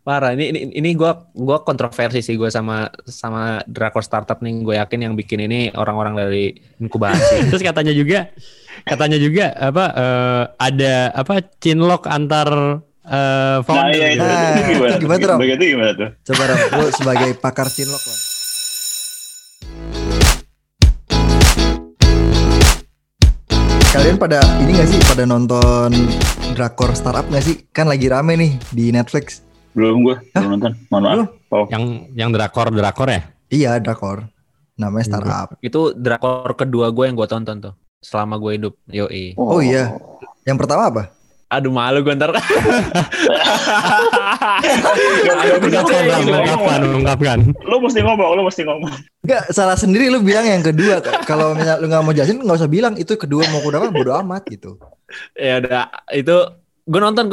Parah, ini gue kontroversi sih gue sama Drakor Startup nih. Gue yakin yang bikin ini orang-orang dari inkubasi. Terus katanya juga ada chinlock antar founder. Nah, iya, itu gimana tuh? Coba Ram, sebagai pakar chinlock lah. Kalian pada ini nggak sih, pada nonton Drakor Startup nggak sih? Kan lagi rame nih di Netflix. Belum gue, belum nonton. Mohon maaf. Oh. Yang drakor ya? Iya, drakor. Namanya startup. Itu drakor kedua gue yang gue tonton tuh selama gue hidup. Yoi. Oh iya. Yang pertama apa? Aduh, malu gue ntar. Lu mesti ngomong. Enggak, salah sendiri lu bilang yang kedua. Kalau misalnya lu gak mau jelasin, gak usah bilang itu kedua mau kuda apa, bodo amat gitu. Ya udah, itu gue nonton.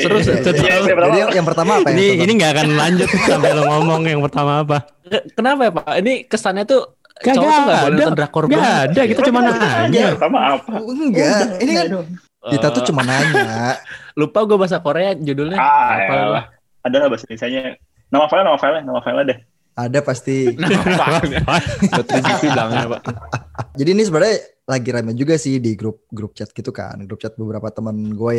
Seru sih. Jadi yang pertama apa ya? Ini nggak akan lanjut sampai lo ngomong yang pertama apa. Kenapa ya Pak? Ini kesannya tuh gak, cowok tuh nggak boleh nonton drakor. Nggak ada, kita cuma nanya. Pertama apa? Enggak. Ini kan kita tuh cuma nanya. Lupa gue bahasa Korea judulnya. Apa? Ada lah bahasa Indonesia-nya. Nama filenya deh. Ada pasti. Jadi ini sebenarnya lagi rame juga sih di grup chat gitu kan. Grup chat beberapa teman gue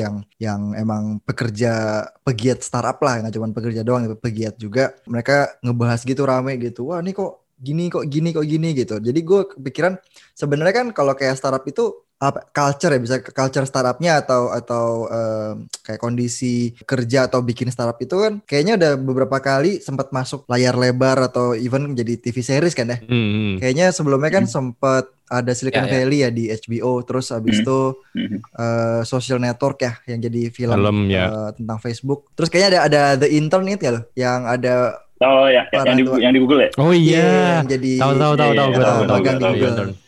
yang emang pegiat startup lah, nggak cuma pekerja doang, pegiat juga. Mereka ngebahas gitu rame gitu. Wah, ini kok gini gitu. Jadi gue kepikiran sebenarnya kan kalau kayak startup itu culture ya, bisa culture startupnya atau kayak kondisi kerja atau bikin startup itu kan kayaknya udah beberapa kali sempat masuk layar lebar atau even jadi TV series kan ya. Kayaknya sebelumnya kan sempat ada Silicon Valley ya di HBO, terus abis itu Social Network ya yang jadi film. Tentang Facebook. Terus kayaknya ada The Intern itu ya loh, yang ada yang di Google ya? Oh iya. Tahu.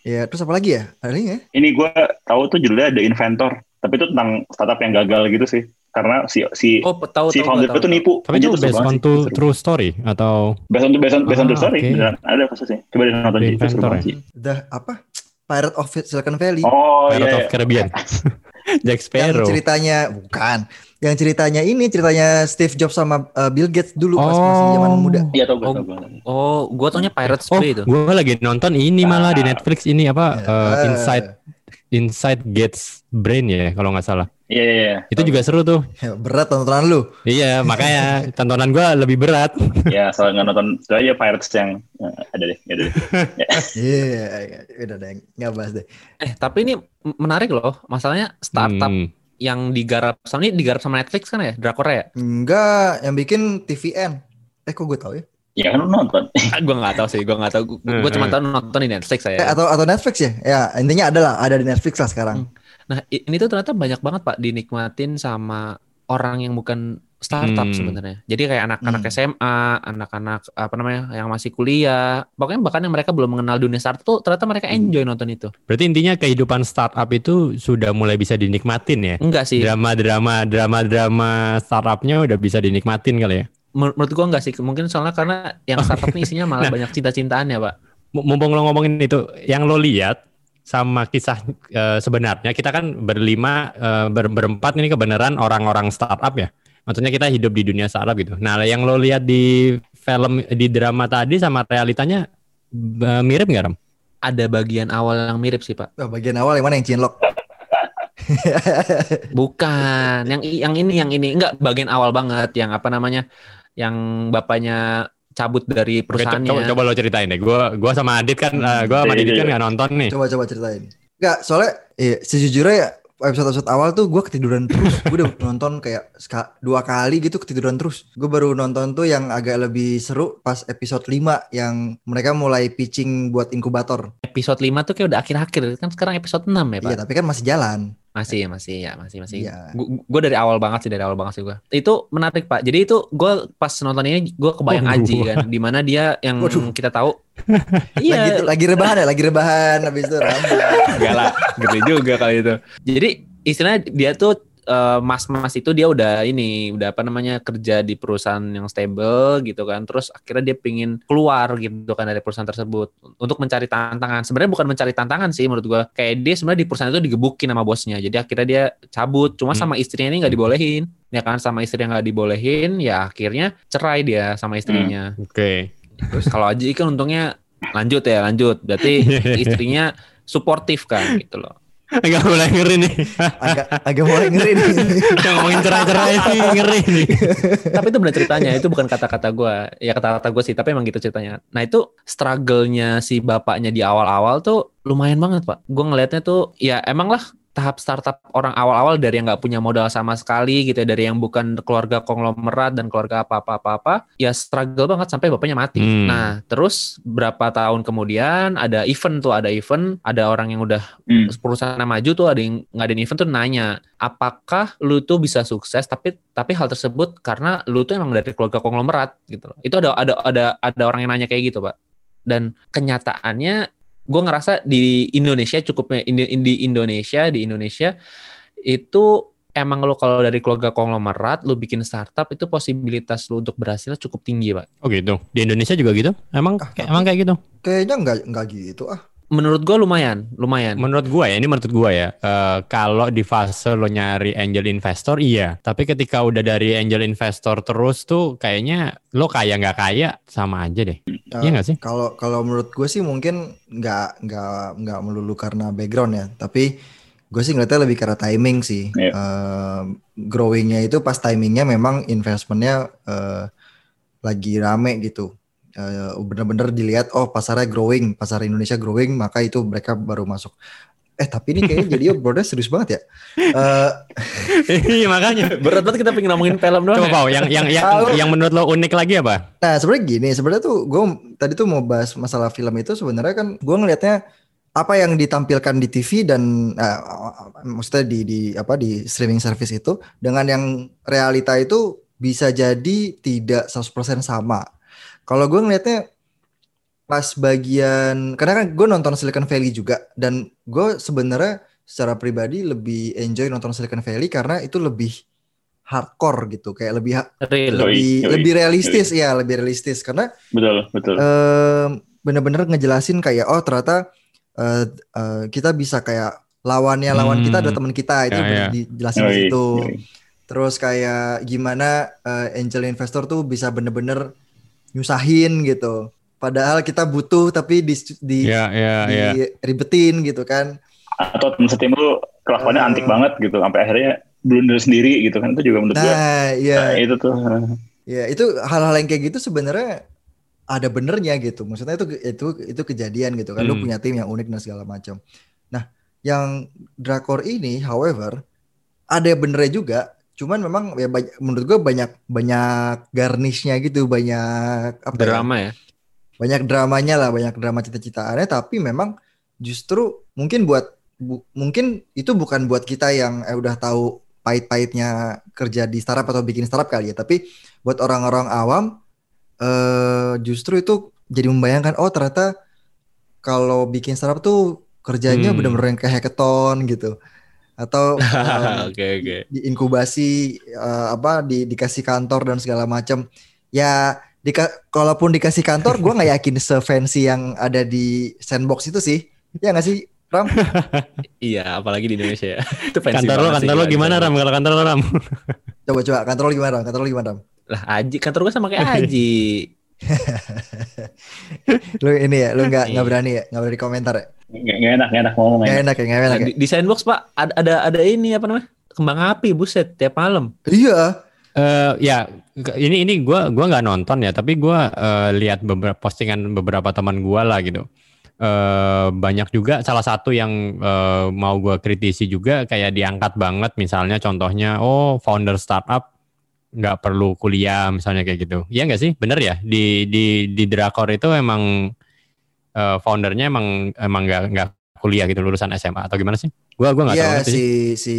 Iya, terus apa lagi ya? Ada lagi ya? Ini gue tahu tuh judulnya The Inventor, tapi itu tentang startup yang gagal gitu sih. Karena si founder itu nipu. Tapi itu based on true story atau based on true story. Okay. Ada kasusnya. Coba nonton di Inventor. Pirate of Silicon Valley. Oh iya. Pirate of Caribbean. Jack Sparrow. Ceritanya Steve Jobs sama Bill Gates dulu pas masih zaman muda. Iya, tau gue. Oh, gue taunya Pirates of Silicon Valley itu. Gue lagi nonton ini malah di Netflix ini Inside Gates Brain ya kalau nggak salah. Iya. Itu juga seru tuh. Berat tontonan lu. Iya, makanya tontonan gue lebih berat. Iya, soalnya nggak nonton soalnya Pirates yang ada deh. Iya, udah deh, nggak bahas deh. Tapi ini menarik loh, masalahnya startup. Yang digarap sama Netflix kan ya? Drakor ya? Enggak, yang bikin TVN. Kok gue tahu ya? Ya kan nonton. Gue nggak tahu. Gue cuma tahu nonton di Netflix saya. Atau Netflix ya? Ya intinya ada di Netflix lah sekarang. Nah ini tuh ternyata banyak banget Pak dinikmatin sama orang yang bukan startup sebenarnya. Jadi kayak anak-anak SMA, anak-anak yang masih kuliah, pokoknya bahkan yang mereka belum mengenal dunia startup tuh ternyata mereka enjoy nonton itu. Berarti intinya kehidupan startup itu sudah mulai bisa dinikmatin ya? Enggak sih. Drama startupnya udah bisa dinikmatin kali ya? Menurut gua enggak sih, mungkin soalnya karena yang startup ini isinya malah banyak cinta-cintaan ya Pak. Mumpung lo ngomongin itu, yang lo lihat sama kisah sebenarnya, kita kan berlima, berempat ini kebenaran orang-orang startup ya? Maksudnya kita hidup di dunia startup gitu. Nah, yang lo lihat di film, di drama tadi sama realitanya mirip nggak, Ram? Ada bagian awal yang mirip sih, Pak. Bagian awal yang mana, yang chinlock? Bukan. Yang ini. Enggak, bagian awal banget. Yang bapaknya cabut dari perusahaannya. Coba lo ceritain deh. Gue sama Adit kan, nggak nonton nih. Coba ceritain. Enggak, soalnya sejujurnya ya, episode-episode awal tuh gue ketiduran terus. Gue udah nonton kayak 2 kali gitu, ketiduran terus. Gue baru nonton tuh yang agak lebih seru pas episode 5 yang mereka mulai pitching buat inkubator. Episode 5 tuh kayak udah akhir-akhir. Kan sekarang episode 6 ya Pak? Iya, tapi kan masih jalan. Masih. Iya. Gue dari awal banget sih gue. Itu menarik Pak. Jadi itu gue pas nonton ini gue kebayang Aji kan, dimana dia yang kita tahu. Iya. Lagi rebahan habis itu rambut. Enggak lah, gede juga kali itu. Jadi istilahnya dia tuh mas-mas itu dia udah ini, udah apa namanya, kerja di perusahaan yang stable gitu kan. Terus akhirnya dia pingin keluar gitu kan dari perusahaan tersebut untuk mencari tantangan. Sebenarnya bukan mencari tantangan sih menurut gue. Kayak dia sebenarnya di perusahaan itu digebukin sama bosnya. Jadi akhirnya dia cabut. Cuma sama istrinya ini nggak dibolehin. Ya kan, sama istrinya nggak dibolehin, ya akhirnya cerai dia sama istrinya. Oke. Terus kalau Aji kan untungnya lanjut. Berarti istrinya suportif kan gitu loh. Agak mulai ngeri nih. Agak mulai ngeri nih. Ngomongin cerai-cerai sih ngeri nih. Tapi itu benar ceritanya, itu bukan kata-kata gue. Ya kata-kata gue sih, tapi emang gitu ceritanya. Nah itu struggle-nya si bapaknya di awal-awal tuh lumayan banget Pak. Gue ngelihatnya tuh ya emang lah tahap startup orang awal-awal dari yang gak punya modal sama sekali gitu ya. Dari yang bukan keluarga konglomerat dan keluarga apa-apa. Ya struggle banget sampai bapaknya mati. Nah terus berapa tahun kemudian ada event. Ada orang yang udah perusahaan maju tuh ada yang ngadain event tuh nanya. Apakah lu tuh bisa sukses tapi hal tersebut karena lu tuh emang dari keluarga konglomerat gitu loh. Itu ada orang yang nanya kayak gitu Pak. Dan kenyataannya gue ngerasa di Indonesia itu emang lo kalau dari keluarga konglomerat lo bikin startup itu posibilitas lo untuk berhasil cukup tinggi Pak. Oh gitu. Di Indonesia juga gitu? Emang kayak gitu? Kayaknya nggak gitu ah. Menurut gue lumayan. Menurut gue ya. Kalau di fase lo nyari angel investor, iya. Tapi ketika udah dari angel investor terus tuh kayaknya lo kaya nggak kaya sama aja deh. Iya nggak sih? Kalau menurut gue sih mungkin nggak melulu karena background ya. Tapi gue sih ngeliatnya lebih karena timing sih. Yeah. Growingnya itu pas timingnya memang investmentnya lagi rame gitu. Bener-bener dilihat pasarnya growing, pasar Indonesia growing, maka itu mereka baru masuk. Tapi ini kayaknya jadi broadnya serius banget ya. Iya makanya berat banget kita pengen ngomongin film doang. Coba ya? yang menurut lo unik lagi apa? Nah sebenarnya gini, sebenarnya tuh gue tadi tuh mau bahas masalah film itu sebenarnya kan gue ngelihatnya apa yang ditampilkan di TV dan maksudnya di streaming service itu dengan yang realita itu bisa jadi tidak 100% sama. Kalau gue ngelihatnya pas bagian, karena kan gue nonton Silicon Valley juga, dan gue sebenarnya secara pribadi lebih enjoy nonton Silicon Valley karena itu lebih hardcore gitu, kayak lebih realistis karena betul. Bener-bener ngejelasin kayak ternyata kita bisa kayak lawan kita ada teman kita itu dijelasin di situ. Terus kayak gimana angel investor tuh bisa bener-bener nyusahin gitu, padahal kita butuh tapi di ribetin gitu kan. Atau teman setim lu kelakuannya antik banget gitu, sampai akhirnya blunder sendiri gitu kan, itu juga menurut gue. Nah, itu tuh. Ya itu hal-hal yang kayak gitu sebenarnya ada benernya gitu, maksudnya itu kejadian gitu kan, lu punya tim yang unik dan segala macam. Nah, yang Drakor ini, however, ada benernya juga. Cuman memang ya menurut gue banyak garnishnya gitu, banyak apa drama ya? Banyak dramanya lah, banyak drama cita-citaannya. Tapi memang justru mungkin mungkin itu bukan buat kita yang udah tahu pahit-pahitnya kerja di startup atau bikin startup kali ya. Tapi buat orang-orang awam justru itu jadi membayangkan ternyata kalau bikin startup tuh kerjanya benar-benar yang kayak hackathon gitu. Atau okay. Diinkubasi dikasih kantor dan segala macam. Ya kalaupun dikasih kantor gue nggak yakin se-fancy yang ada di Sandbox itu sih. Ya nggak sih Ram? Iya, apalagi di Indonesia ya. Itu fancy. Kantor lo gimana Ram? Kalau kantor lo Ram? Coba kantor lo gimana Ram? Lah Aji, kantor gue sama kayak Aji. lu nggak berani komentar ya? Nggak enak ngomong. Di Sandbox Pak ada ini apa namanya, kembang api, buset tiap malam. Iya. Ini gue nggak nonton ya, tapi gue lihat beberapa postingan beberapa teman gue lah gitu. Banyak juga, salah satu yang mau gue kritisi juga kayak diangkat banget, misalnya contohnya founder startup nggak perlu kuliah misalnya kayak gitu. Iya nggak sih? Bener ya? Di Drakor itu emang foundernya emang nggak kuliah gitu, lulusan SMA atau gimana sih? Gue nggak tahu. Iya si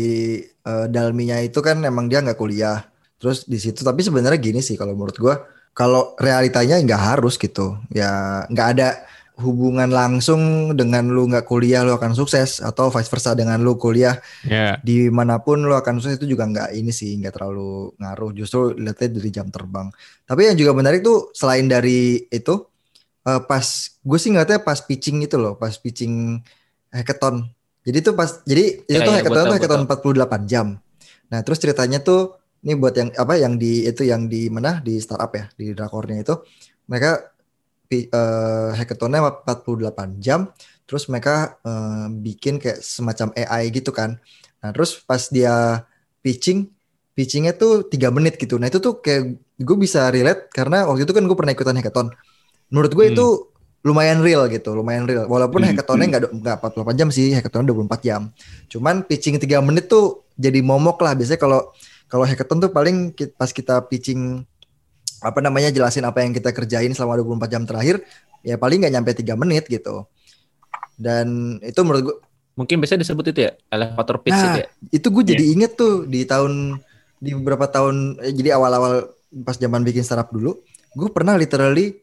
Dalminya itu kan emang dia nggak kuliah. Terus di situ tapi sebenarnya gini sih kalau menurut gue, kalau realitanya nggak harus gitu. Ya nggak ada hubungan langsung dengan lu nggak kuliah lu akan sukses, atau vice versa dengan lu kuliah dimanapun lu akan sukses, itu juga nggak ini sih, nggak terlalu ngaruh, justru lihatnya dari jam terbang. Tapi yang juga menarik tuh selain dari itu, pas gue sih nggak tahu, pas pitching itu loh, pas pitching hackathon. Jadi tuh pas, jadi itu hackathon tuh hackathon 48 jam. Nah terus ceritanya tuh ini buat yang apa, yang di itu, yang di mana, di startup ya, di Drakornya itu mereka hackathonnya 48 jam, terus mereka bikin kayak semacam AI gitu kan. Nah terus pas dia pitchingnya tuh 3 menit gitu. Nah itu tuh kayak gue bisa relate karena waktu itu kan gue pernah ikutan hackathon. Menurut gue itu lumayan real gitu, lumayan real. Walaupun hackathonnya nggak 48 jam sih, hackathonnya 24 jam. Cuman pitching 3 menit tuh jadi momok lah. Biasanya kalau hackathon tuh paling pas kita pitching apa namanya, jelasin apa yang kita kerjain selama 24 jam terakhir, ya paling nggak nyampe 3 menit gitu. Dan itu menurut gue mungkin biasanya disebut itu ya, elevator pitch itu ya. Itu gue jadi inget tuh di beberapa tahun, jadi awal-awal pas zaman bikin startup dulu, gue pernah literally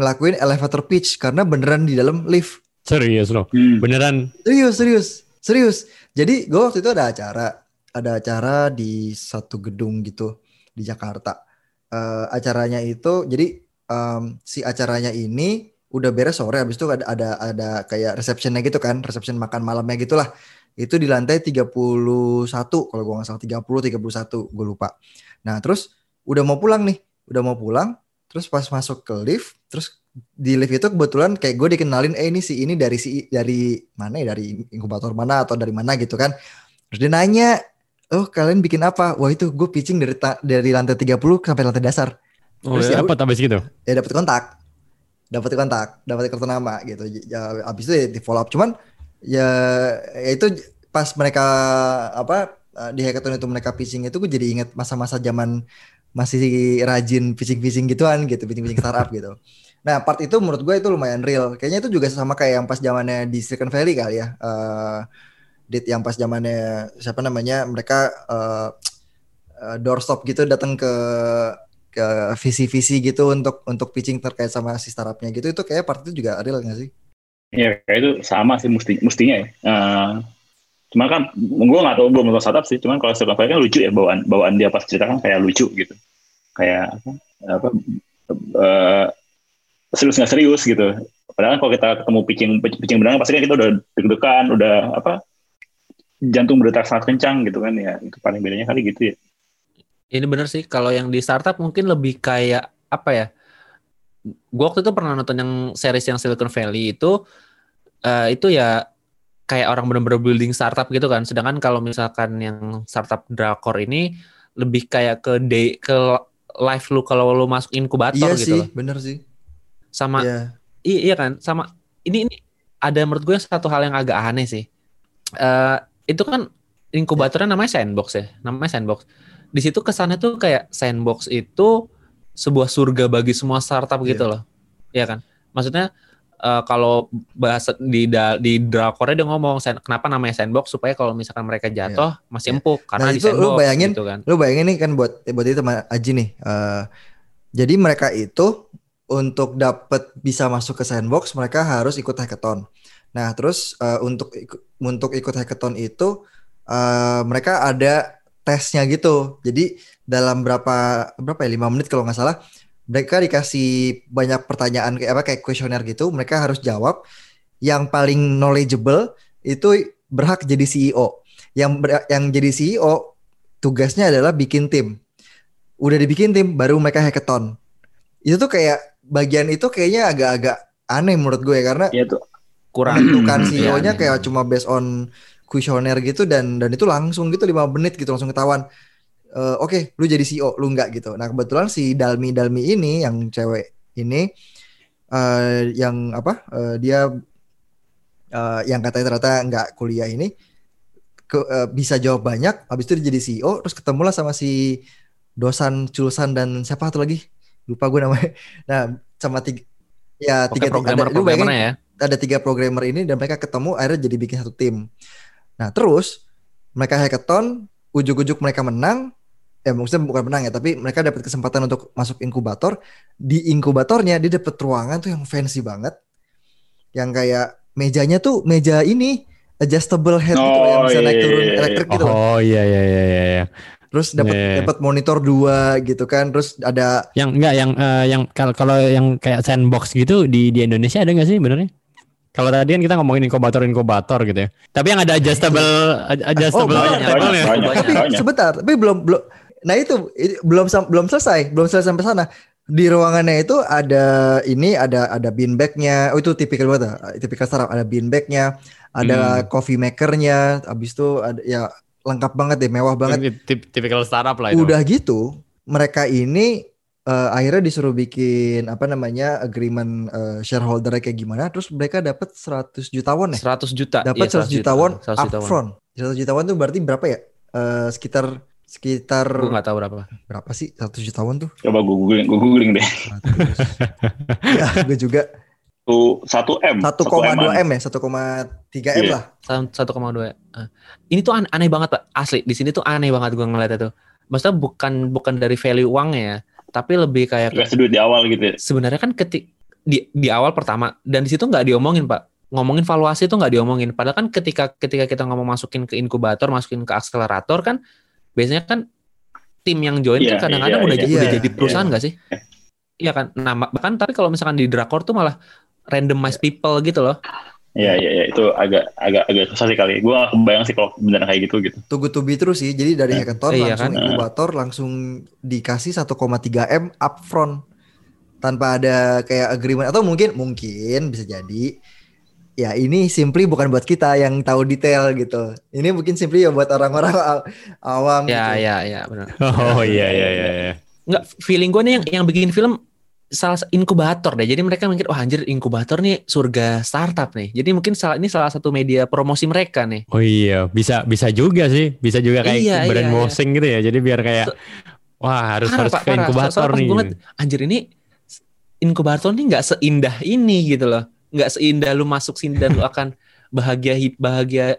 ngelakuin elevator pitch karena beneran di dalam lift. Serius loh? Beneran? Serius. Jadi gue waktu itu ada acara di satu gedung gitu di Jakarta. Acaranya itu jadi si acaranya ini udah beres sore, habis itu ada kayak receptionnya gitu kan, reception makan malamnya gitulah. Itu di lantai 31 kalau gue nggak salah, 30-31 gue lupa. Nah terus udah mau pulang, terus pas masuk ke lift, terus di lift itu kebetulan kayak gue dikenalin ini dari mana ya, dari inkubator mana atau dari mana gitu kan. Terus dia nanya, oh kalian bikin apa? Wah itu gue pitching dari lantai 30 sampai lantai dasar. Oh terus ya, dapat abis gitu? Ya dapat kontak, dapat kartu nama gitu. Ya, abis itu ya di follow up. Cuman ya itu pas mereka di hackathon itu mereka pitching itu, gue jadi ingat masa-masa zaman masih rajin pitching gituan gitu, pitching startup gitu. Nah part itu menurut gue itu lumayan real. Kayaknya itu juga sama kayak yang pas zamannya di Silicon Valley kali ya. Yang pas zamannya siapa namanya, mereka doorstop gitu datang ke visi-visi gitu untuk pitching terkait sama si startupnya gitu. Itu kayak part itu juga real nggak sih? Iya, kayak itu sama sih mestinya ya. Cuman kan gue nggak tahu, belum nonton startup sih. Cuman kalau startup kan lucu ya, bawaan dia pas cerita kan kayak lucu gitu, kayak serius nggak serius gitu. Padahal kalau kita ketemu pitching beneran pasti kan kita udah deg-degan, udah jantung berdetak sangat kencang gitu kan ya. Itu paling bedanya kali gitu ya. Ini benar sih, kalau yang di startup mungkin lebih kayak apa ya, gue waktu itu pernah nonton yang series yang Silicon Valley itu ya kayak orang benar-benar building startup gitu kan. Sedangkan kalau misalkan yang startup Drakor ini lebih kayak ke live lu kalau lu masuk inkubator iya gitu. Iya sih, benar sih. Sama iya kan, sama ini ada menurut gue satu hal yang agak aneh sih. Itu kan inkubatornya namanya sandbox. Di situ kesannya tuh kayak sandbox itu sebuah surga bagi semua startup gitu loh. Iya kan? Maksudnya kalau bahasa di Drakornya dia ngomong kenapa namanya sandbox, supaya kalau misalkan mereka jatuh masih empuk karena di sandbox. Lu bayangin nih kan buat itu teman Aji nih. Jadi mereka itu untuk dapat bisa masuk ke sandbox mereka harus ikut hackathon. Nah terus untuk ikut hackathon itu mereka ada tesnya gitu. Jadi dalam berapa ya, 5 menit kalau nggak salah, mereka dikasih banyak pertanyaan kayak kuesioner gitu. Mereka harus jawab. Yang paling knowledgeable itu berhak jadi CEO. Yang jadi CEO tugasnya adalah bikin tim. Udah dibikin tim baru mereka hackathon. Itu tuh kayak bagian itu kayaknya agak-agak aneh menurut gue karena kurang menentukan CEO-nya kayak cuma based on kuesioner gitu, dan itu langsung gitu 5 menit gitu langsung ketahuan. Oke, lu jadi CEO, lu enggak gitu. Nah, kebetulan si Dalmi ini yang cewek ini dia yang katanya ternyata enggak kuliah ini bisa jawab banyak, habis itu dia jadi CEO, terus ketemulah sama si Dosan, Culsan, dan siapa satu lagi? Lupa gue namanya. Nah, sama tiga programmer ya. Ada 3 programmer ini dan mereka ketemu akhirnya jadi bikin satu tim. Nah terus mereka hackathon, ujug-ujug mereka menang. Maksudnya bukan menang ya, tapi mereka dapat kesempatan untuk masuk inkubator. Di inkubatornya dia dapat ruangan tuh yang fancy banget. yang kayak mejanya tuh meja ini adjustable head gitu yang bisa naik turun elektrik gitu. Iya. Terus dapat monitor 2 gitu kan. Terus ada yang kalau yang kayak sandbox gitu di Indonesia ada enggak sih benernya? Kalau tadi kan kita ngomongin inkubator gitu ya. Tapi yang ada adjustable banyak. Sebentar, tapi belum. Nah itu belum selesai sampai sana. Di ruangannya itu ada beanbagnya. Oh itu tipikal banget. Tipikal startup, ada beanbagnya, ada coffee makernya. Abis itu ada lengkap banget deh, mewah banget. Tipikal startup lah itu. Udah gitu, mereka ini akhirnya disuruh bikin agreement shareholder kayak gimana. Terus mereka dapat 100 juta won ya. 100 juta. Dapat 100 juta won upfront. 100 juta won tuh berarti berapa ya? Sekitar gue nggak tahu berapa sih 100 juta won tuh. Coba gue googling deh. Ya, gue juga. 1,2 M ya, 1,3 M lah. 1,2. Ini tuh aneh banget Pak, asli. Di sini tuh aneh banget gue ngeliatnya tuh. Maksudnya bukan dari value uangnya ya, tapi lebih kayak nggak seduit di awal gitu ya. Sebenarnya kan ketik di awal pertama, dan di situ nggak diomongin Pak. Ngomongin valuasi tuh nggak diomongin. Padahal kan ketika kita ngomong masukin ke inkubator, masukin ke akselerator kan, biasanya kan tim yang join tuh kadang-kadang udah jadi perusahaan nggak sih? Iya kan. Nah, bahkan tapi kalau misalkan di Drakor tuh malah randomized people gitu loh. Iya itu agak susah sih kali. Gue nggak kebayang sih kalau beneran kayak gitu. Tugu-tubi terus sih. Jadi dari hackathon langsung inkubator langsung dikasih 1,3 M upfront tanpa ada kayak agreement, atau mungkin bisa jadi. Ya ini simply bukan buat kita yang tahu detail gitu. Ini mungkin simply ya buat orang-orang awam. Ya benar. Oh iya. Enggak, feeling gue nih yang bikin film salah inkubator deh. Jadi mereka mikir, wah anjir inkubator nih surga startup nih. Jadi mungkin ini salah satu media promosi mereka nih. Oh iya, bisa juga sih. Bisa juga kayak brand washing gitu ya. Jadi biar kayak wah harus ke inkubator nih. Gue ngeliat, anjir ini inkubator nih nggak seindah ini gitu loh. Nggak seindah lu masuk sini dan lu akan bahagia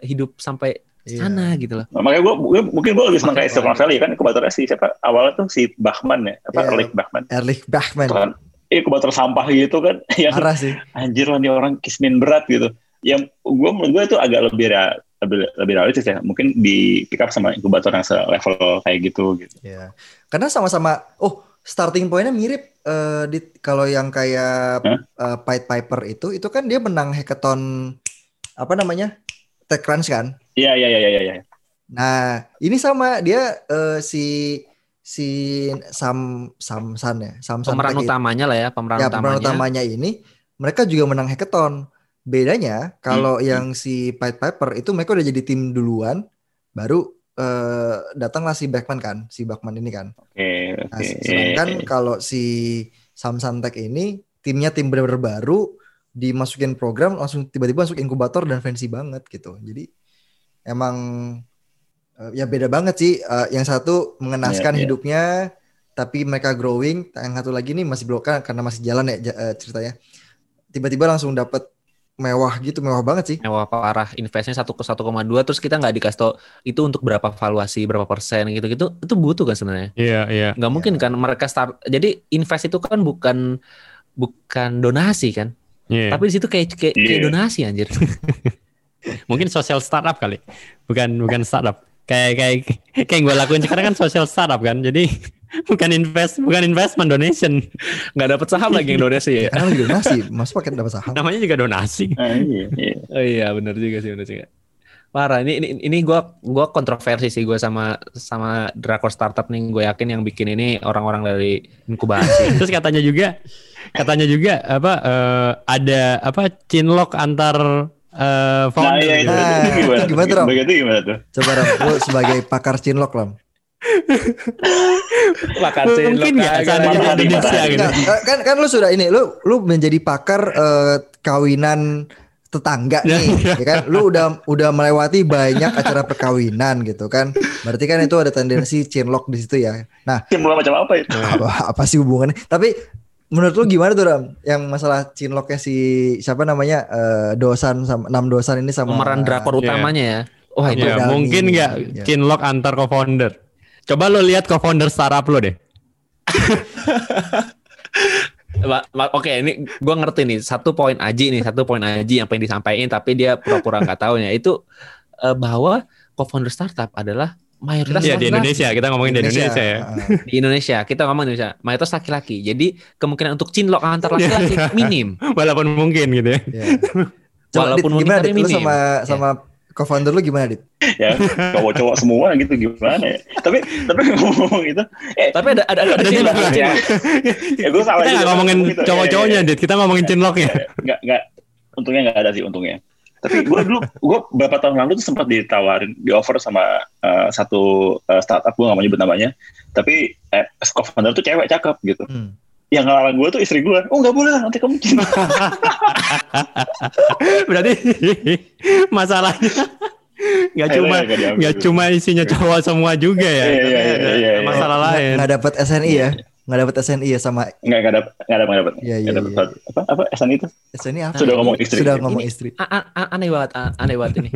hidup sampai sana gitu loh. Makanya gue lebih senang kayak Silicon Valley kan, inkubatornya si siapa awalnya tuh si Bachman ya, Erlich Bachman. Kan inkubator sampah gitu kan, yang parah sih. Anjir lah nih orang kismin berat gitu. Yang menurut gue itu agak lebih realistis ya, mungkin di pick up sama inkubator yang selevel kayak gitu. Iya. Karena sama-sama starting point-nya mirip kalau yang kayak Pied Piper itu kan dia menang hackathon TechCrunch kan? Iya. Nah, ini sama dia si Samsan ya. Samsan pemeran utamanya ini mereka juga menang hackathon. Bedanya kalau yang si Pied Piper itu mereka udah jadi tim duluan, baru datanglah si Bachman ini kan. Oke. Nah, sedangkan kalau si Samsung Tech ini timnya tim benar-benar baru, dimasukin program langsung tiba-tiba masuk inkubator dan fancy banget gitu. Jadi emang beda banget sih. Yang satu mengenaskan hidupnya, tapi mereka growing. Yang satu lagi nih masih blokan karena masih jalan ya ceritanya. Tiba-tiba langsung dapat mewah banget sih. Mewah parah, investnya 1,2, terus kita nggak dikasih tau itu untuk berapa valuasi, berapa persen gitu-gitu, itu butuh kan sebenarnya. Iya. Nggak mungkin kan mereka start. Jadi invest itu kan bukan donasi kan. Yeah. Tapi di situ kayak donasi anjir. Mungkin social startup kali, bukan startup. Kayak yang gue lakuin sekarang kan social startup kan. Jadi bukan investment, donation. Nggak dapat saham lagi yang donasi ya. Karena donasi, masuk paket dapat saham. Namanya juga donasi. Oh iya, benar juga sih, benar juga. Parah, ini gue kontroversi sih gue sama Drakor Startup nih. Gue yakin yang bikin ini orang-orang dari inkubasi. Terus katanya juga ada chinlock antar founder. Gimana tuh? Coba Ram, sebagai pakar chinlock Ram. Mungkin ya kan Indonesia gitu. Kan lu sudah ini, lu menjadi pakar kawinan tetangga nih, ya kan? Lu udah melewati banyak acara perkawinan gitu kan. Berarti kan itu ada tendensi chinlock di situ ya. Nah, chinlock macam apa itu? Apa sih hubungannya? Tapi menurut lu gimana tuh Ram? Yang masalah chinlocknya si siapa namanya? Dosan sama 6 Dosan ini sama pemeran Drakor utamanya ya. Wah, itu mungkin enggak chinlock antar co-founder. Coba lo lihat co-founder startup lo deh. Oke, ini gue ngerti nih, satu poin aja yang pengen disampaikan, tapi dia pura-pura nggak tahunya itu bahwa co-founder startup adalah mayoritas laki-laki. Iya, di Indonesia kita ngomongin Indonesia, mayoritas laki-laki. Jadi kemungkinan untuk cinlok antar laki-laki minim. Walaupun mungkin gitu ya. Walaupun mungkin tapi minim. Sama co-founder lu gimana, Dit? Ya, cowok-cowok semua gitu gimana ya. Tapi ngomong gitu. Tapi ada cinlok. Ya gue salah. Kita ngomongin cowok-cowoknya, Dit. Kita ngomongin cinloknya. Enggak. Untungnya enggak ada sih. Tapi gue beberapa tahun lalu tuh sempat ditawarin, di offer sama satu startup, gue gak mau nyebut namanya, tapi co-founder tuh cewek cakep gitu. Yang ngelawan gue tuh istri gue, oh gak boleh nanti kamu cinta. Berarti masalahnya gak cuma isinya cowok semua juga ya. Iya. Masalah lain. Gak dapet SNI ya. Nggak dapat SNI ya sama nggak dapat. Iya. Apa SNI itu? SNI apa? Sudah ngomong istri. Aneh banget ini.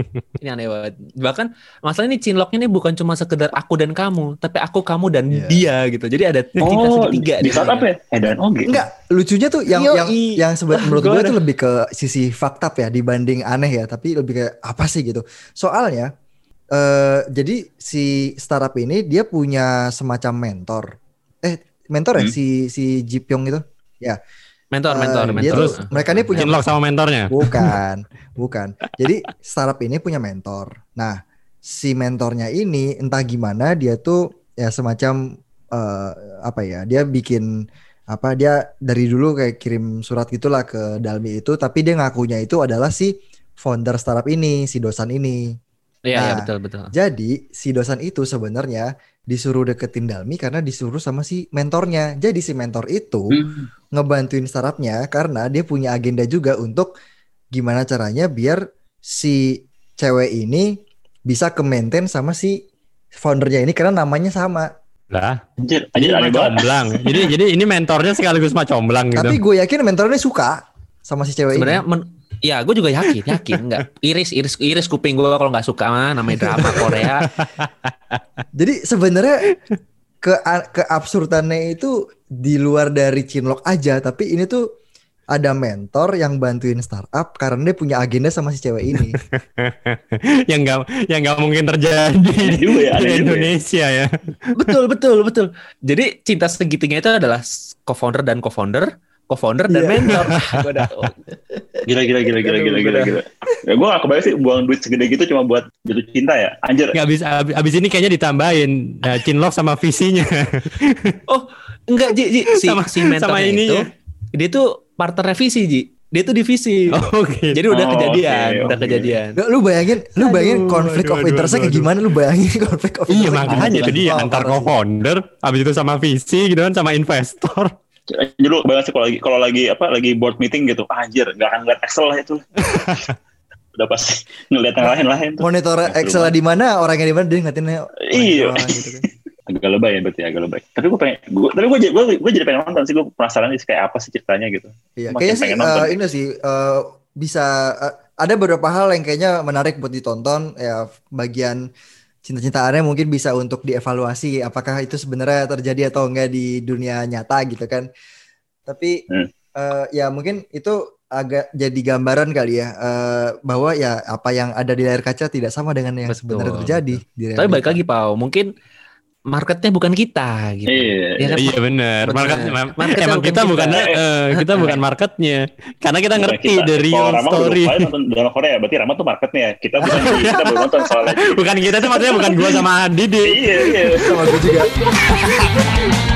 Bahkan masalah ini cinloknya ini bukan cuma sekedar aku dan kamu, tapi aku, kamu dan dia gitu. Jadi ada kita segitiga. Di saat apa ya? Dan Ogi. Enggak, lucunya tuh yang menurut gue itu lebih ke sisi fakta ya dibanding aneh ya, tapi lebih ke apa sih gitu. Soalnya jadi si startup ini dia punya semacam mentor. Mentor ya si Jipyong itu ya mentor. Terus mereka ini punya cinlok sama mentornya bukan jadi startup ini punya mentor. Nah si mentornya ini entah gimana dia tuh ya semacam dia dari dulu kayak kirim surat gitulah ke Dalmi itu, tapi dia ngakunya itu adalah si founder startup ini, si Dosan ini. Iya, betul. Jadi si Dosan itu sebenarnya disuruh deketin Dalmi karena disuruh sama si mentornya. Jadi si mentor itu ngebantuin startupnya karena dia punya agenda juga untuk gimana caranya biar si cewek ini bisa ke-maintain sama si foundernya ini karena namanya sama. Lah, jadi ada comblang. Jadi ini mentornya sekaligus macomblang gitu. Tapi gue yakin mentornya suka sama si cewek sebenarnya ini. Ya, gue juga yakin nggak iris kuping gue kalau nggak suka namanya drama Korea. Jadi sebenarnya keabsurdannya itu di luar dari cinlok aja, tapi ini tuh ada mentor yang bantuin startup karena dia punya agenda sama si cewek ini. yang nggak mungkin terjadi di Indonesia ya. Betul. Jadi cinta segitiga itu adalah co-founder dan mentor. Gila. Ya, gue gak kebayang sih buang duit segede gitu cuma buat jatuh cinta ya. Anjir. Gak bisa. Abis ini kayaknya ditambahin cinlok sama visinya. Oh enggak Ji. Si mentornya itu dia tuh partner revisi Ji. Dia tuh divisi. Oh, okay. Jadi udah kejadian. Lu bayangin konflik of interest kayak gimana? Lu bayangin konflik of interest. Iya makanya itu dia antar co-founder, abis itu sama visi gitu kan sama investor. Dulu banget sih kalau lagi board meeting gitu, anjir nggak akan ngeliat Excel lah itu. Udah pasti ngeliat yang lain tuh. Monitor Excel di mana, orangnya di mana, dia ngeliatinnya. Iya. Gitu kan. Agak lebay. Tapi gue jadi pengen nonton sih, gue penasaran sih kayak apa sih ceritanya gitu. Iya. Kayaknya sih ini sih bisa ada beberapa hal yang kayaknya menarik buat ditonton ya. Bagian cinta-cintaannya mungkin bisa untuk dievaluasi apakah itu sebenarnya terjadi atau enggak di dunia nyata gitu kan. Tapi ya mungkin itu agak jadi gambaran kali ya bahwa ya apa yang ada di layar kaca tidak sama dengan yang sebenarnya terjadi. Tapi balik lagi Pau, mungkin marketnya bukan kita gitu. Iya benar. Market emang kita bukan marketnya. Karena kita ngerti the real story. Kalau nonton drama Korea berarti Rama tuh marketnya ya. Kita bukan kita belum nonton soalnya. Bukan kita tuh maksudnya bukan gua sama Didi. Iya. Sama gua juga.